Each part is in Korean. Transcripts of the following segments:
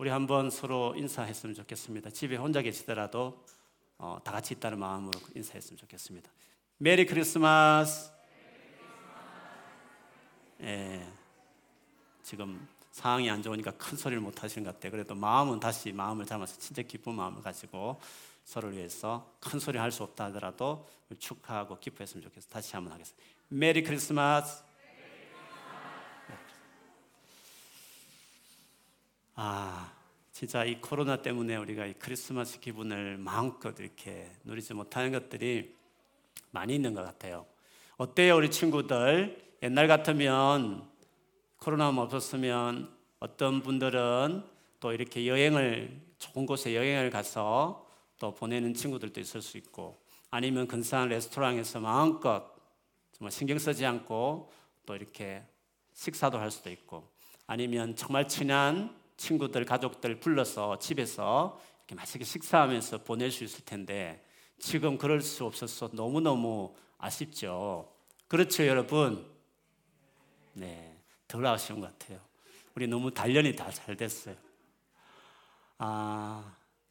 우리 한번 서로 인사했으면 좋겠습니다. 집에 혼자 계시더라도 다 같이 있다는 마음으로 인사했으면 좋겠습니다. 메리 크리스마스. 예, 지금 상황이 안 좋으니까 큰 소리를 못 하시는 것 같아요. 그래도 마음은 다시 마음을 담아서 진짜 기쁜 마음을 가지고 서로를 위해서 큰 소리 할 수 없다 하더라도 축하하고 기뻐했으면 좋겠어요. 다시 한번 하겠습니다. 메리 크리스마스. 아, 진짜 이 코로나 때문에 우리가 이 크리스마스 기분을 마음껏 이렇게 누리지 못하는 것들이 많이 있는 것 같아요. 어때요, 우리 친구들? 옛날 같으면 코로나만 없었으면 어떤 분들은 또 이렇게 여행을, 좋은 곳에 여행을 가서 또 보내는 친구들도 있을 수 있고, 아니면 근사한 레스토랑에서 마음껏 정말 신경 쓰지 않고 또 이렇게 식사도 할 수도 있고, 아니면 정말 친한 친구들, 가족들 불러서 집에서 이렇게 맛있게 식사하면서 보낼 수 있을 텐데 지금 그럴 수 없어서 너무너무 아쉽죠. 그렇죠, 여러분? 네, 덜 아쉬운 것 같아요. 우리 너무 단련이 다 잘 됐어요.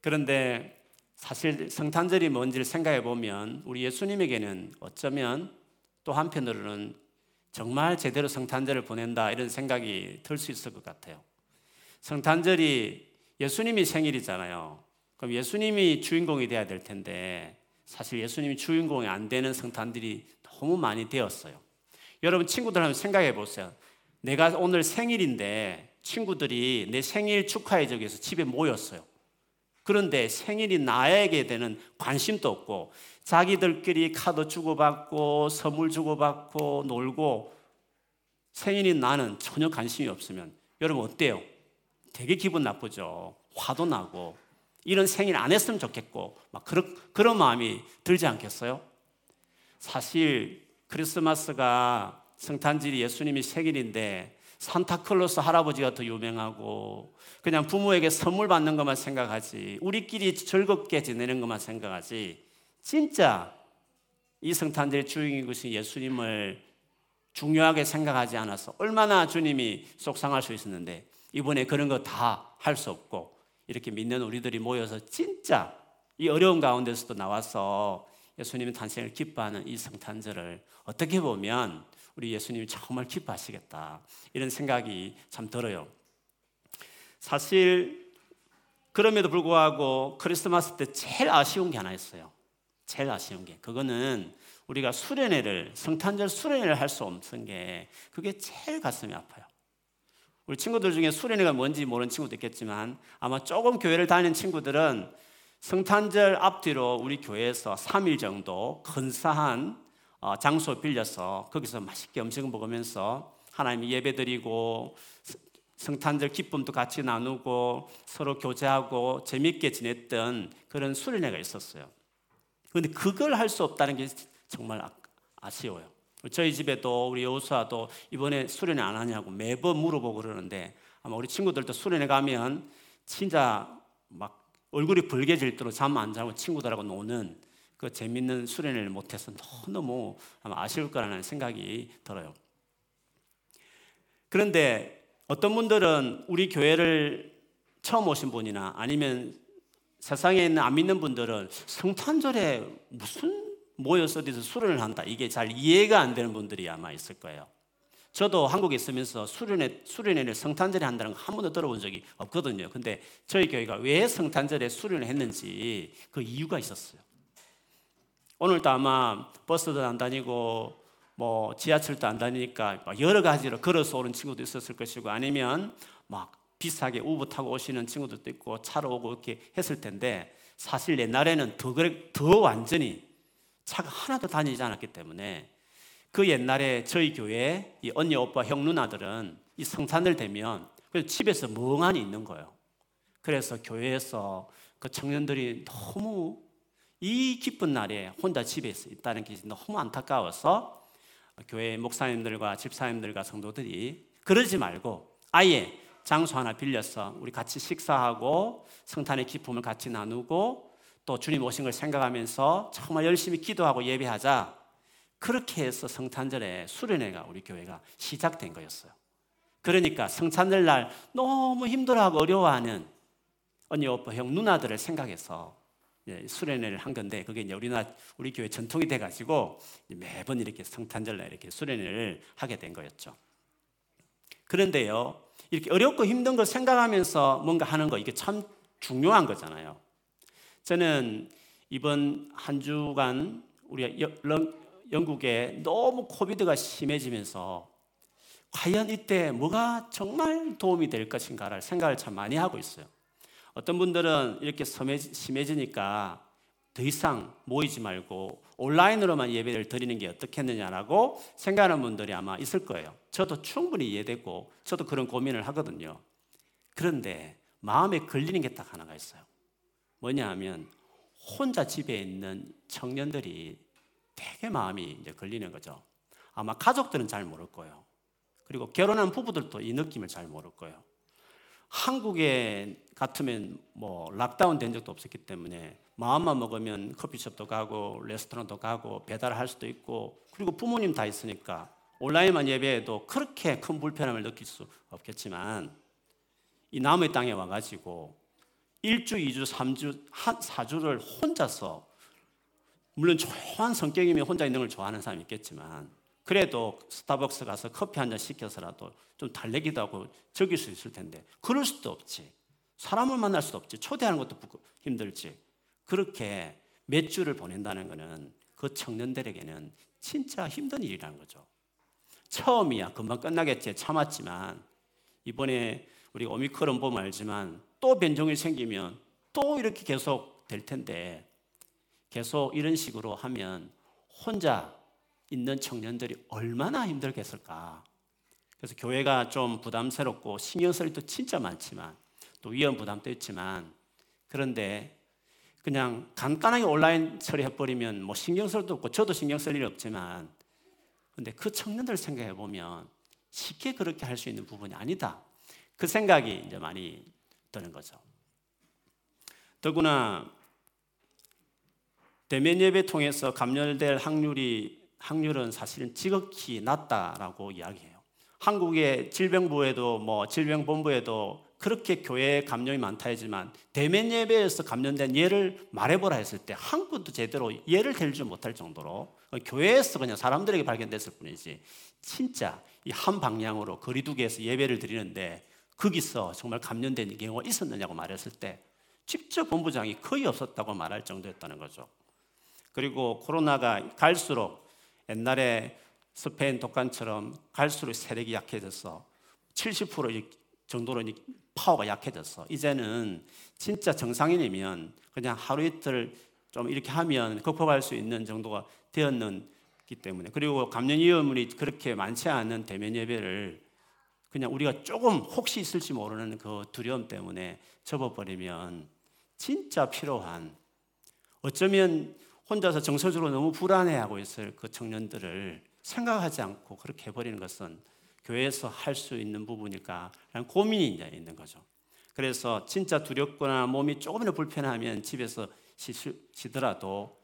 그런데 사실 성탄절이 뭔지를 생각해 보면 우리 예수님에게는 어쩌면 또 한편으로는 정말 제대로 성탄절을 보낸다 이런 생각이 들 수 있을 것 같아요. 성탄절이 예수님이 생일이잖아요. 그럼 예수님이 주인공이 돼야 될 텐데 사실 예수님이 주인공이 안 되는 성탄들이 너무 많이 되었어요. 여러분, 친구들 한번 생각해 보세요. 내가 오늘 생일인데 친구들이 내 생일 축하해 주기 위해서 집에 모였어요. 그런데 생일이 나에게 되는 관심도 없고 자기들끼리 카드 주고받고 선물 주고받고 놀고 생일인 나는 전혀 관심이 없으면 여러분 어때요? 되게 기분 나쁘죠. 화도 나고 이런 생일 안 했으면 좋겠고 막 그런 마음이 들지 않겠어요? 사실 크리스마스가 성탄절이 예수님이 생일인데 산타클로스 할아버지가 더 유명하고 그냥 부모에게 선물 받는 것만 생각하지 우리끼리 즐겁게 지내는 것만 생각하지 진짜 이 성탄절 주인공이신 예수님을 중요하게 생각하지 않아서 얼마나 주님이 속상할 수 있었는데 이번에 그런 거 다 할 수 없고 이렇게 믿는 우리들이 모여서 진짜 이 어려운 가운데서도 나와서 예수님의 탄생을 기뻐하는 이 성탄절을 어떻게 보면 우리 예수님이 정말 기뻐하시겠다 이런 생각이 참 들어요. 사실 그럼에도 불구하고 크리스마스 때 제일 아쉬운 게 하나 있어요. 제일 아쉬운 게 그거는 우리가 수련회를 성탄절 수련회를 할 수 없는 게 그게 제일 가슴이 아파요. 우리 친구들 중에 수련회가 뭔지 모르는 친구도 있겠지만 아마 조금 교회를 다니는 친구들은 성탄절 앞뒤로 우리 교회에서 3일 정도 근사한 장소 빌려서 거기서 맛있게 음식 먹으면서 하나님 예배드리고 성탄절 기쁨도 같이 나누고 서로 교제하고 재밌게 지냈던 그런 수련회가 있었어요. 그런데 그걸 할 수 없다는 게 정말 아쉬워요. 저희 집에도 우리 여우수아도 이번에 수련회 안 하냐고 매번 물어보고 그러는데 아마 우리 친구들도 수련회 가면 진짜 막 얼굴이 붉게질 대로 잠 안 자고 친구들하고 노는 그 재밌는 수련회를 못해서 너무 아마 아쉬울 거라는 생각이 들어요. 그런데 어떤 분들은 우리 교회를 처음 오신 분이나 아니면 세상에 있는 안 믿는 분들은 성탄절에 무슨 모여서 어디서 수련을 한다 이게 잘 이해가 안 되는 분들이 아마 있을 거예요. 저도 한국에 있으면서 수련회를 성탄절에 한다는 거 한 번도 들어본 적이 없거든요. 근데 저희 교회가 왜 성탄절에 수련을 했는지 그 이유가 있었어요. 오늘도 아마 버스도 안 다니고 뭐 지하철도 안 다니니까 여러 가지로 걸어서 오는 친구도 있었을 것이고 아니면 막 비싸게 우버 타고 오시는 친구들도 있고 차로 오고 이렇게 했을 텐데 사실 옛날에는 더 완전히 차가 하나도 다니지 않았기 때문에 그 옛날에 저희 교회 이 언니 오빠 형 누나들은 이 성탄절 되면 그냥 집에서 멍하니 있는 거예요. 그래서 교회에서 그 청년들이 너무 이 기쁜 날에 혼자 집에 있다는 게 너무 안타까워서 교회 목사님들과 집사님들과 성도들이 그러지 말고 아예 장소 하나 빌려서 우리 같이 식사하고 성탄의 기쁨을 같이 나누고 또 주님 오신 걸 생각하면서 정말 열심히 기도하고 예배하자. 그렇게 해서 성탄절에 수련회가 우리 교회가 시작된 거였어요. 그러니까 성탄절 날 너무 힘들어하고 어려워하는 언니, 오빠, 형, 누나들을 생각해서 수련회를 한 건데, 그게 이제 우리 교회 전통이 돼가지고 매번 이렇게 성탄절날 이렇게 수련회를 하게 된 거였죠. 그런데요, 이렇게 어렵고 힘든 걸 생각하면서 뭔가 하는 거, 이게 참 중요한 거잖아요. 저는 이번 한 주간 우리 영국에 너무 코비드가 심해지면서 과연 이때 뭐가 정말 도움이 될 것인가를 생각을 참 많이 하고 있어요. 어떤 분들은 이렇게 심해지니까 더 이상 모이지 말고 온라인으로만 예배를 드리는 게 어떻겠느냐라고 생각하는 분들이 아마 있을 거예요. 저도 충분히 이해되고 저도 그런 고민을 하거든요. 그런데 마음에 걸리는 게 딱 하나가 있어요. 뭐냐 하면 혼자 집에 있는 청년들이 되게 마음이 이제 걸리는 거죠. 아마 가족들은 잘 모를 거예요. 그리고 결혼한 부부들도 이 느낌을 잘 모를 거예요. 한국에 같으면 뭐 락다운 된 적도 없었기 때문에 마음만 먹으면 커피숍도 가고 레스토랑도 가고 배달할 수도 있고, 그리고 부모님 다 있으니까 온라인만 예배해도 그렇게 큰 불편함을 느낄 수 없겠지만, 이 남의 땅에 와가지고 1주, 2주, 3주, 4주를 혼자서, 물론 조용한 성격이면 혼자 있는 걸 좋아하는 사람이 있겠지만 그래도 스타벅스 가서 커피 한 잔 시켜서라도 좀 달래기도 하고 즐길 수 있을 텐데, 그럴 수도 없지. 사람을 만날 수도 없지. 초대하는 것도 힘들지. 그렇게 몇 주를 보낸다는 것은 그 청년들에게는 진짜 힘든 일이라는 거죠. 처음이야 금방 끝나겠지 참았지만, 이번에 우리 오미크론 보면 알지만 또 변종이 생기면 또 이렇게 계속 될 텐데, 계속 이런 식으로 하면 혼자 있는 청년들이 얼마나 힘들겠을까. 그래서 교회가 좀 부담스럽고 신경 쓸 일도 진짜 많지만, 또 위험 부담도 있지만, 그런데 그냥 간단하게 온라인 처리해버리면 뭐 신경 쓸 일도 없고 저도 신경 쓸 일이 없지만, 근데 그 청년들 생각해보면 쉽게 그렇게 할 수 있는 부분이 아니다. 그 생각이 이제 많이 드는 거죠. 더구나 대면 예배 통해서 감염될 확률은 사실은 지극히 낮다라고 이야기해요. 한국의 질병부에도 뭐 질병본부에도 그렇게 교회에 감염이 많다 했지만, 대면 예배에서 감염된 예를 말해보라 했을 때 한 분도 제대로 예를 들지 못할 정도로 교회에서 그냥 사람들에게 발견됐을 뿐이지, 진짜 이 한 방향으로 거리두기에서 예배를 드리는데 거기서 정말 감염된 경우가 있었느냐고 말했을 때 직접 본부장이 거의 없었다고 말할 정도였다는 거죠. 그리고 코로나가 갈수록, 옛날에 스페인 독감처럼 갈수록 세력이 약해져서 70% 정도로 파워가 약해져서 이제는 진짜 정상인이면 그냥 하루 이틀 좀 이렇게 하면 극복할 수 있는 정도가 되었기 때문에, 그리고 감염 위험이 그렇게 많지 않은 대면 예배를 그냥 우리가 조금 혹시 있을지 모르는 그 두려움 때문에 접어버리면 진짜 필요한, 어쩌면 혼자서 정서적으로 너무 불안해하고 있을 그 청년들을 생각하지 않고 그렇게 해버리는 것은 교회에서 할 수 있는 부분일까라는 고민이 있는 거죠. 그래서 진짜 두렵거나 몸이 조금이라도 불편하면 집에서 쉬더라도,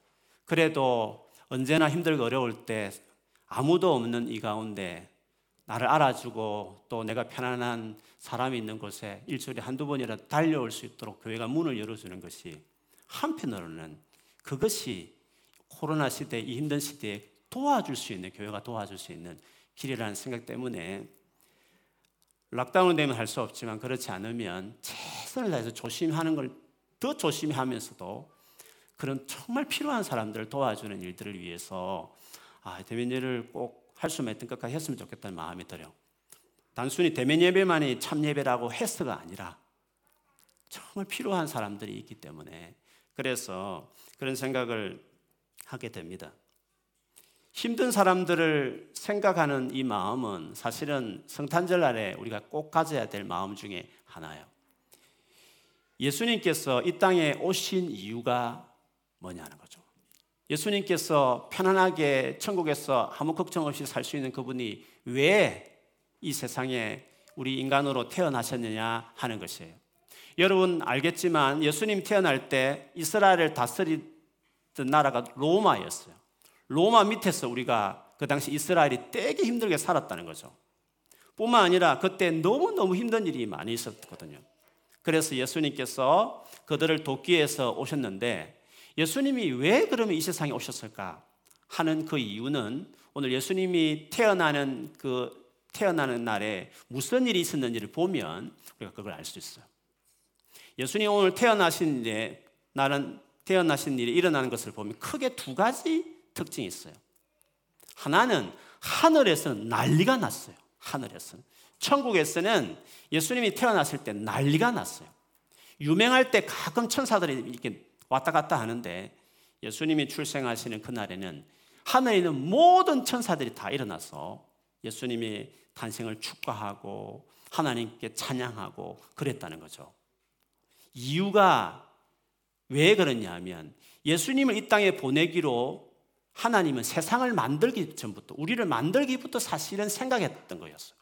그래도 언제나 힘들고 어려울 때 아무도 없는 이 가운데 나를 알아주고 또 내가 편안한 사람이 있는 곳에 일주일에 한두 번이라도 달려올 수 있도록 교회가 문을 열어주는 것이, 한편으로는 그것이 코로나 시대, 이 힘든 시대에 도와줄 수 있는, 교회가 도와줄 수 있는 길이라는 생각 때문에, 락다운 되면 할 수 없지만 그렇지 않으면 최선을 다해서 조심하는 걸 더 조심히 하면서도 그런 정말 필요한 사람들을 도와주는 일들을 위해서 대면 예배를 꼭 할 수만 있던 것까지 했으면 좋겠다는 마음이 들어요. 단순히 대면 예배만이 참 예배라고 해서가 아니라 정말 필요한 사람들이 있기 때문에, 그래서 그런 생각을 하게 됩니다. 힘든 사람들을 생각하는 이 마음은 사실은 성탄절 날에 우리가 꼭 가져야 될 마음 중에 하나예요. 예수님께서 이 땅에 오신 이유가 뭐냐는 거죠. 예수님께서 편안하게 천국에서 아무 걱정 없이 살 수 있는 그분이 왜 이 세상에 우리 인간으로 태어나셨느냐 하는 것이에요. 여러분 알겠지만 예수님 태어날 때 이스라엘을 다스리던 나라가 로마였어요. 로마 밑에서 우리가 그 당시 이스라엘이 되게 힘들게 살았다는 거죠. 뿐만 아니라 그때 너무너무 힘든 일이 많이 있었거든요. 그래서 예수님께서 그들을 돕기 위해서 오셨는데, 예수님이 왜 그러면 이 세상에 오셨을까 하는 그 이유는, 오늘 예수님이 태어나는 날에 무슨 일이 있었는지를 보면 우리가 그걸 알 수 있어요. 예수님이 오늘 태어나신 일이 일어나는 것을 보면 크게 두 가지 특징이 있어요. 하나는 하늘에서는 난리가 났어요. 하늘에서는. 천국에서는 예수님이 태어났을 때 난리가 났어요. 유명할 때 가끔 천사들이 이렇게 왔다 갔다 하는데, 예수님이 출생하시는 그날에는 하늘에 있는 모든 천사들이 다 일어나서 예수님이 탄생을 축하하고 하나님께 찬양하고 그랬다는 거죠. 이유가 왜 그러냐 하면, 예수님을 이 땅에 보내기로 하나님은 세상을 만들기 전부터, 우리를 만들기부터 사실은 생각했던 거였어요.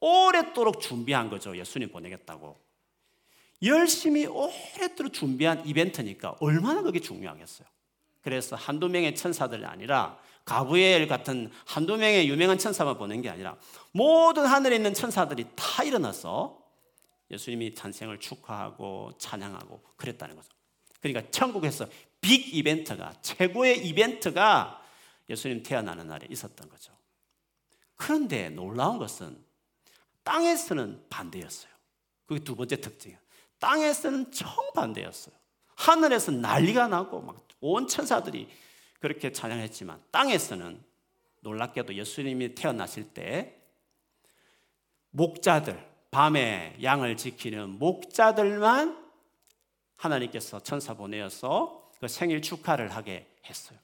오랫도록 준비한 거죠. 예수님 보내겠다고 열심히 오랫도록 준비한 이벤트니까 얼마나 그게 중요하겠어요. 그래서 한두 명의 천사들이 아니라, 가브리엘 같은 한두 명의 유명한 천사만 보낸 게 아니라 모든 하늘에 있는 천사들이 다 일어나서 예수님이 탄생을 축하하고 찬양하고 그랬다는 거죠. 그러니까 천국에서 빅 이벤트가, 최고의 이벤트가 예수님 태어나는 날에 있었던 거죠. 그런데 놀라운 것은 땅에서는 반대였어요. 그게 두 번째 특징이에요. 땅에서는 정반대였어요. 하늘에서 난리가 나고 막 온 천사들이 그렇게 찬양했지만, 땅에서는 놀랍게도 예수님이 태어나실 때 목자들, 밤에 양을 지키는 목자들만 하나님께서 천사 보내어서 그 생일 축하를 하게 했어요.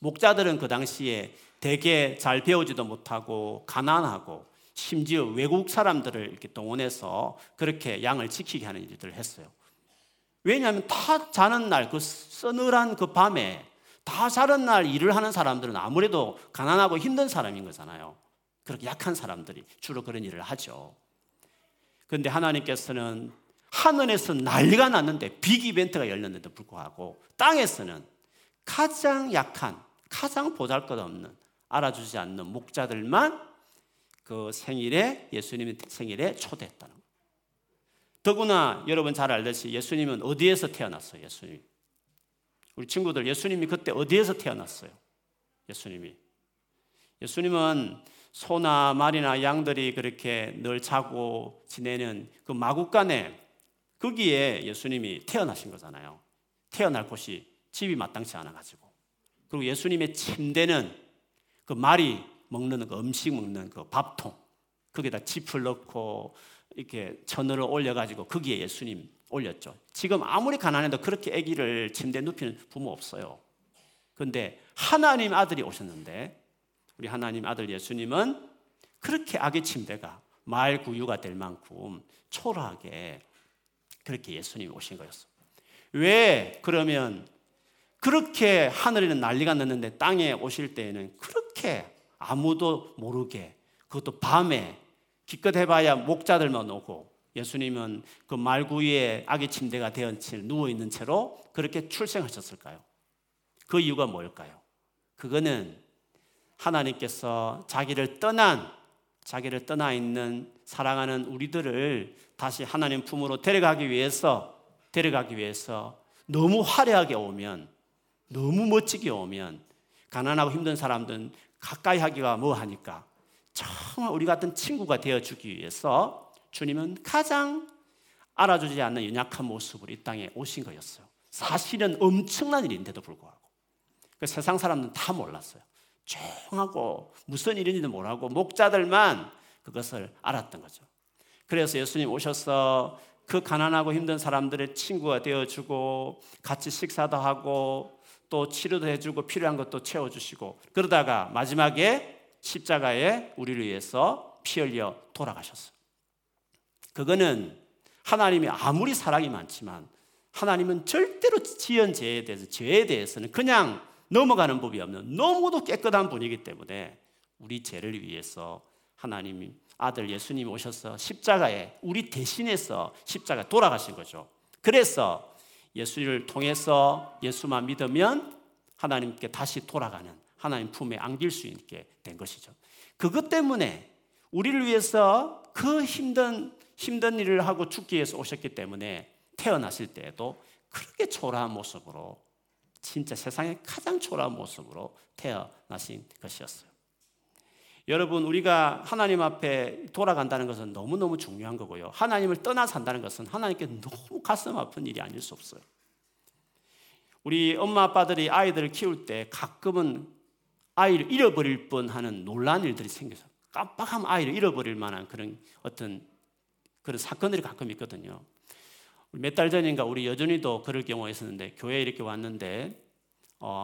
목자들은 그 당시에 되게 잘 배우지도 못하고 가난하고, 심지어 외국 사람들을 이렇게 동원해서 그렇게 양을 지키게 하는 일들을 했어요. 왜냐하면 다 자는 날, 그 서늘한 그 밤에 다 자는 날 일을 하는 사람들은 아무래도 가난하고 힘든 사람인 거잖아요. 그렇게 약한 사람들이 주로 그런 일을 하죠. 그런데 하나님께서는 하늘에서 난리가 났는데, 빅 이벤트가 열렸는데도 불구하고 땅에서는 가장 약한, 가장 보잘것없는, 알아주지 않는 목자들만 그 생일에, 예수님의 생일에 초대했다는 거예요. 더구나 여러분 잘 알듯이 예수님은 어디에서 태어났어요? 예수님, 우리 친구들, 예수님이 그때 어디에서 태어났어요? 예수님은 소나 말이나 양들이 그렇게 늘 자고 지내는 그 마구간에, 거기에 예수님이 태어나신 거잖아요. 태어날 곳이 집이 마땅치 않아가지고. 그리고 예수님의 침대는 그 말이 먹는 그 음식 먹는 그 밥통, 거기다 짚을 넣고 이렇게 천으를 올려가지고 거기에 예수님 올렸죠. 지금 아무리 가난해도 그렇게 아기를 침대에 눕히는 부모 없어요. 그런데 하나님 아들이 오셨는데, 우리 하나님 아들 예수님은 그렇게 아기 침대가 말 구유가 될 만큼 초라하게 그렇게 예수님이 오신 거였어요. 왜 그러면 그렇게 하늘에는 난리가 났는데 땅에 오실 때에는 그렇게 아무도 모르게, 그것도 밤에 기껏 해봐야 목자들만 오고, 예수님은 그 말구유에 아기 침대가 되어 누워있는 채로 그렇게 출생하셨을까요? 그 이유가 뭘까요? 그거는 하나님께서 자기를 떠나 있는 사랑하는 우리들을 다시 하나님 품으로 데려가기 위해서 너무 화려하게 오면, 너무 멋지게 오면 가난하고 힘든 사람들은 가까이 하기가 뭐하니까, 정말 우리 같은 친구가 되어주기 위해서 주님은 가장 알아주지 않는 연약한 모습으로 이 땅에 오신 거였어요. 사실은 엄청난 일인데도 불구하고 그 세상 사람들은 다 몰랐어요. 조용하고 무슨 일인지도 모르고 목자들만 그것을 알았던 거죠. 그래서 예수님 오셔서 그 가난하고 힘든 사람들의 친구가 되어주고, 같이 식사도 하고, 또 치료도 해주고, 필요한 것도 채워주시고, 그러다가 마지막에 십자가에 우리를 위해서 피 흘려 돌아가셨어요. 그거는 하나님이 아무리 사랑이 많지만, 하나님은 절대로 죄에 대해서는 그냥 넘어가는 법이 없는, 너무도 깨끗한 분이기 때문에 우리 죄를 위해서 하나님 아들 예수님이 오셔서 십자가에 우리 대신해서 십자가에 돌아가신 거죠. 그래서 예수를 통해서 예수만 믿으면 하나님께 다시 돌아가는, 하나님 품에 안길 수 있게 된 것이죠. 그것 때문에 우리를 위해서 그 힘든 힘든 일을 하고 죽기 위해서 오셨기 때문에 태어나실 때에도 그렇게 초라한 모습으로, 진짜 세상에 가장 초라한 모습으로 태어나신 것이었어요. 여러분, 우리가 하나님 앞에 돌아간다는 것은 너무너무 중요한 거고요, 하나님을 떠나 산다는 것은 하나님께 너무 가슴 아픈 일이 아닐 수 없어요. 우리 엄마 아빠들이 아이들을 키울 때 가끔은 아이를 잃어버릴 뻔하는 놀라운 일들이 생겨서 깜빡하면 아이를 잃어버릴 만한 그런 어떤 그런 사건들이 가끔 있거든요. 몇 달 전인가 우리 여전히도 그럴 경우가 있었는데, 교회에 이렇게 왔는데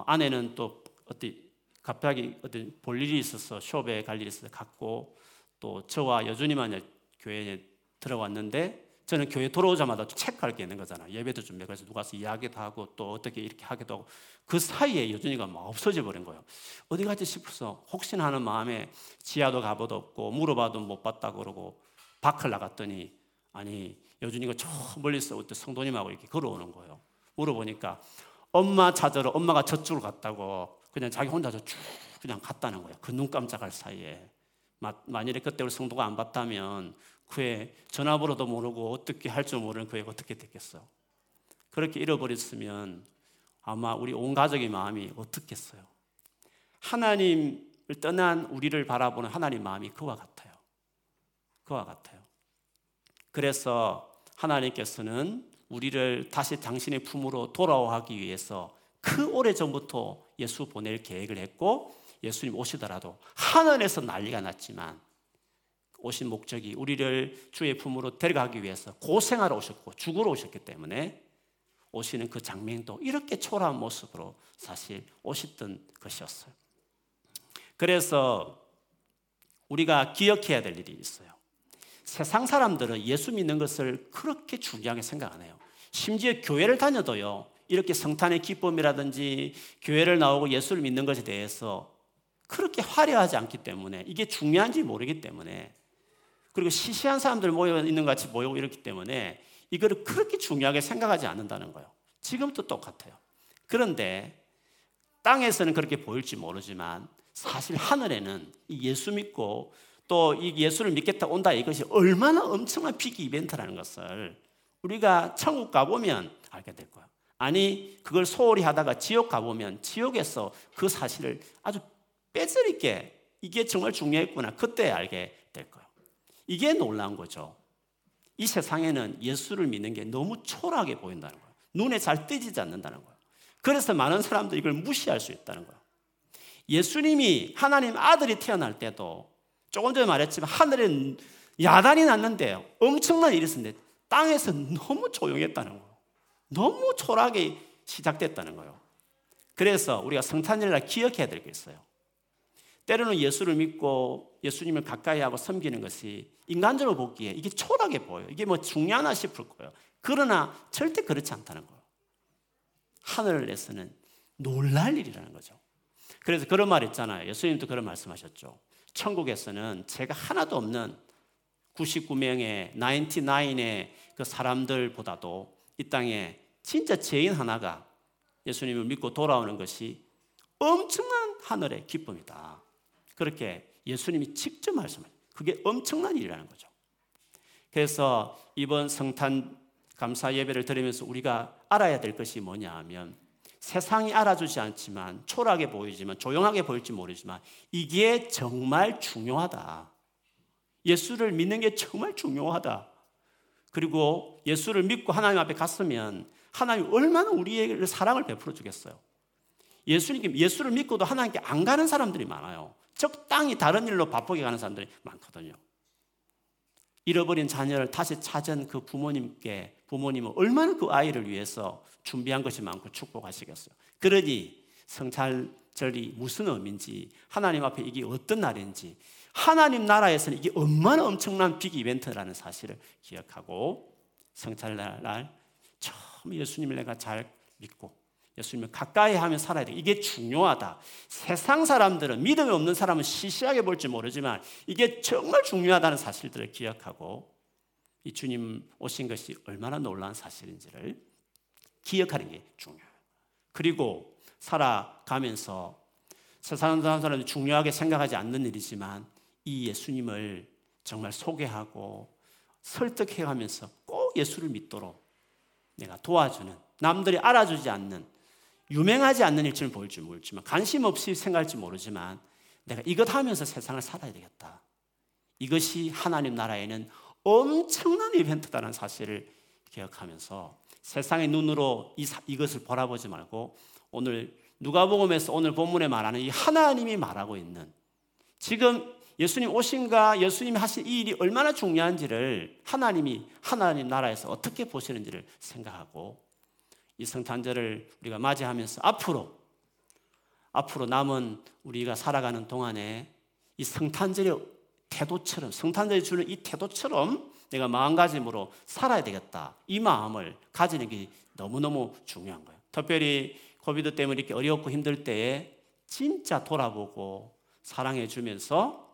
아내는 또 어디 갑자기 어떤 볼 일이 있어서 숍에 갈 일이 있어서 갔고, 또 저와 여준이만 교회에 들어왔는데 저는 교회 돌아오자마자 체크할 게 있는 거잖아요. 예배도 준비, 그래서 누가 와서 이야기도 하고 또 어떻게 이렇게 하기도 하고, 그 사이에 여준이가 막 없어져 버린 거예요. 어디 갔지 싶어서 혹시나 하는 마음에 지하도 가봐도 없고 물어봐도 못 봤다 그러고 밖을 나갔더니, 아니 여준이가 저 멀리서 성도님하고 이렇게 걸어오는 거예요. 물어보니까 엄마 찾으러 엄마가 저쪽으로 갔다고 그냥 자기 혼자서 쭉 그냥 갔다는 거예요. 그 눈 깜짝할 사이에. 만일에 그때 우리 성도가 안 봤다면 그의 전화번호도 모르고 어떻게 할 줄 모르는 그 애가 어떻게 됐겠어요? 그렇게 잃어버렸으면 아마 우리 온 가족의 마음이 어떻겠어요? 하나님을 떠난 우리를 바라보는 하나님 마음이 그와 같아요. 그와 같아요. 그래서 하나님께서는 우리를 다시 당신의 품으로 돌아오기 위해서 그 오래전부터 예수 보낼 계획을 했고, 예수님 오시더라도 하늘에서 난리가 났지만 오신 목적이 우리를 주의 품으로 데려가기 위해서 고생하러 오셨고 죽으러 오셨기 때문에 오시는 그 장면도 이렇게 초라한 모습으로 사실 오셨던 것이었어요. 그래서 우리가 기억해야 될 일이 있어요. 세상 사람들은 예수 믿는 것을 그렇게 중요하게 생각 안 해요. 심지어 교회를 다녀도요, 이렇게 성탄의 기쁨이라든지 교회를 나오고 예수를 믿는 것에 대해서 그렇게 화려하지 않기 때문에, 이게 중요한지 모르기 때문에, 그리고 시시한 사람들 모여 있는 것 같이 모이고 이렇기 때문에 이거를 그렇게 중요하게 생각하지 않는다는 거예요. 지금도 똑같아요. 그런데 땅에서는 그렇게 보일지 모르지만 사실 하늘에는 이 예수 믿고 또 이 예수를 믿겠다 온다, 이것이 얼마나 엄청난 빅 이벤트라는 것을 우리가 천국 가보면 알게 될 거예요. 아니 그걸 소홀히 하다가 지옥 가보면 지옥에서 그 사실을 아주 뼈저리 있게 이게 정말 중요했구나, 그때 알게 될 거예요. 이게 놀라운 거죠. 이 세상에는 예수를 믿는 게 너무 초라하게 보인다는 거예요. 눈에 잘 띄지 않는다는 거예요. 그래서 많은 사람들이 이걸 무시할 수 있다는 거예요. 예수님이 하나님 아들이 태어날 때도 조금 전에 말했지만 하늘에 야단이 났는데요, 엄청난 일이 있었는데 땅에서 너무 조용했다는 거예요. 너무 초라하게 시작됐다는 거예요. 그래서 우리가 성탄절날 기억해야 될 게 있어요. 때로는 예수를 믿고 예수님을 가까이 하고 섬기는 것이 인간적으로 보기에 이게 초라하게 보여요. 이게 뭐 중요하나 싶을 거예요. 그러나 절대 그렇지 않다는 거예요. 하늘에서는 놀랄 일이라는 거죠. 그래서 그런 말 있잖아요. 예수님도 그런 말씀하셨죠. 천국에서는 죄가 하나도 없는 99명의 99의 그 사람들보다도 이 땅에 진짜 죄인 하나가 예수님을 믿고 돌아오는 것이 엄청난 하늘의 기쁨이다. 그렇게 예수님이 직접 말씀하셨어요. 그게 엄청난 일이라는 거죠. 그래서 이번 성탄 감사 예배를 드리면서 우리가 알아야 될 것이 뭐냐 하면, 세상이 알아주지 않지만 초라하게 보이지만 조용하게 보일지 모르지만 이게 정말 중요하다. 예수를 믿는 게 정말 중요하다. 그리고 예수를 믿고 하나님 앞에 갔으면 하나님 얼마나 우리에게 사랑을 베풀어 주겠어요. 예수를 믿고도 하나님께 안 가는 사람들이 많아요. 적당히 다른 일로 바쁘게 가는 사람들이 많거든요. 잃어버린 자녀를 다시 찾은 그 부모님은 얼마나 그 아이를 위해서 준비한 것이 많고 축복하시겠어요. 그러니 성탄절이 무슨 의미인지, 하나님 앞에 이게 어떤 날인지, 하나님 나라에서는 이게 얼마나 엄청난 빅 이벤트라는 사실을 기억하고, 성탄날 처음 예수님을 내가 잘 믿고 예수님을 가까이 하며 살아야 돼. 이게 중요하다. 세상 사람들은, 믿음이 없는 사람은 시시하게 볼지 모르지만 이게 정말 중요하다는 사실들을 기억하고, 이 주님 오신 것이 얼마나 놀라운 사실인지를 기억하는 게 중요해요. 그리고 살아가면서 세상 사람들은 중요하게 생각하지 않는 일이지만 이 예수님을 정말 소개하고 설득해가면서 꼭 예수를 믿도록 내가 도와주는, 남들이 알아주지 않는, 유명하지 않는 일처럼 보일지 모르지만, 관심 없이 생각할지 모르지만 내가 이것 하면서 세상을 살아야 되겠다. 이것이 하나님 나라에는 엄청난 이벤트다라는 사실을 기억하면서 세상의 눈으로 이것을 바라보지 말고, 오늘 누가복음에서 오늘 본문에 말하는 이 하나님이 말하고 있는, 지금 예수님 오신가 예수님이 하신 이 일이 얼마나 중요한지를 하나님이 하나님 나라에서 어떻게 보시는지를 생각하고, 이 성탄절을 우리가 맞이하면서 앞으로 남은 우리가 살아가는 동안에 이 성탄절의 태도처럼, 성탄절이 주는 이 태도처럼 내가 마음가짐으로 살아야 되겠다, 이 마음을 가지는 게 너무너무 중요한 거예요. 특별히 코비드 때문에 이렇게 어렵고 힘들 때에 진짜 돌아보고 사랑해 주면서,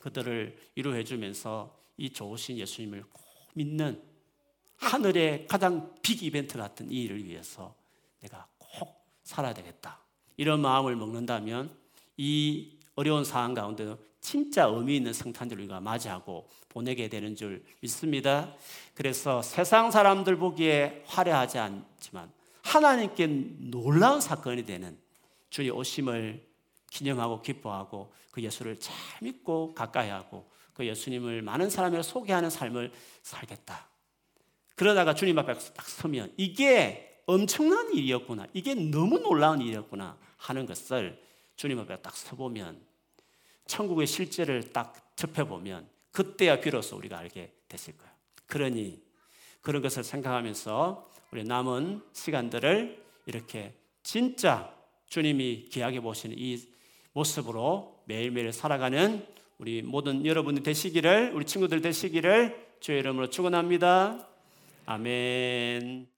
그들을 위로해 주면서 이 좋으신 예수님을 꼭 믿는, 하늘의 가장 빅 이벤트 같은 이 일을 위해서 내가 꼭 살아야 되겠다, 이런 마음을 먹는다면 이 어려운 상황 가운데도 진짜 의미 있는 성탄절을 우리가 맞이하고 보내게 되는 줄 믿습니다. 그래서 세상 사람들 보기에 화려하지 않지만 하나님께 놀라운 사건이 되는 주의 오심을 기념하고 기뻐하고, 그 예수를 잘 믿고 가까이하고, 그 예수님을 많은 사람에게 소개하는 삶을 살겠다. 그러다가 주님 앞에 딱 서면 이게 엄청난 일이었구나, 이게 너무 놀라운 일이었구나 하는 것을 주님 앞에 딱 서보면, 천국의 실제를 딱 접해보면 그때야 비로소 우리가 알게 됐을 거예요. 그러니 그런 것을 생각하면서 우리 남은 시간들을 이렇게 진짜 주님이 귀하게 보시는 이 모습으로 매일매일 살아가는 우리 모든 여러분들 되시기를, 우리 친구들 되시기를 주의 이름으로 축원합니다. 아멘.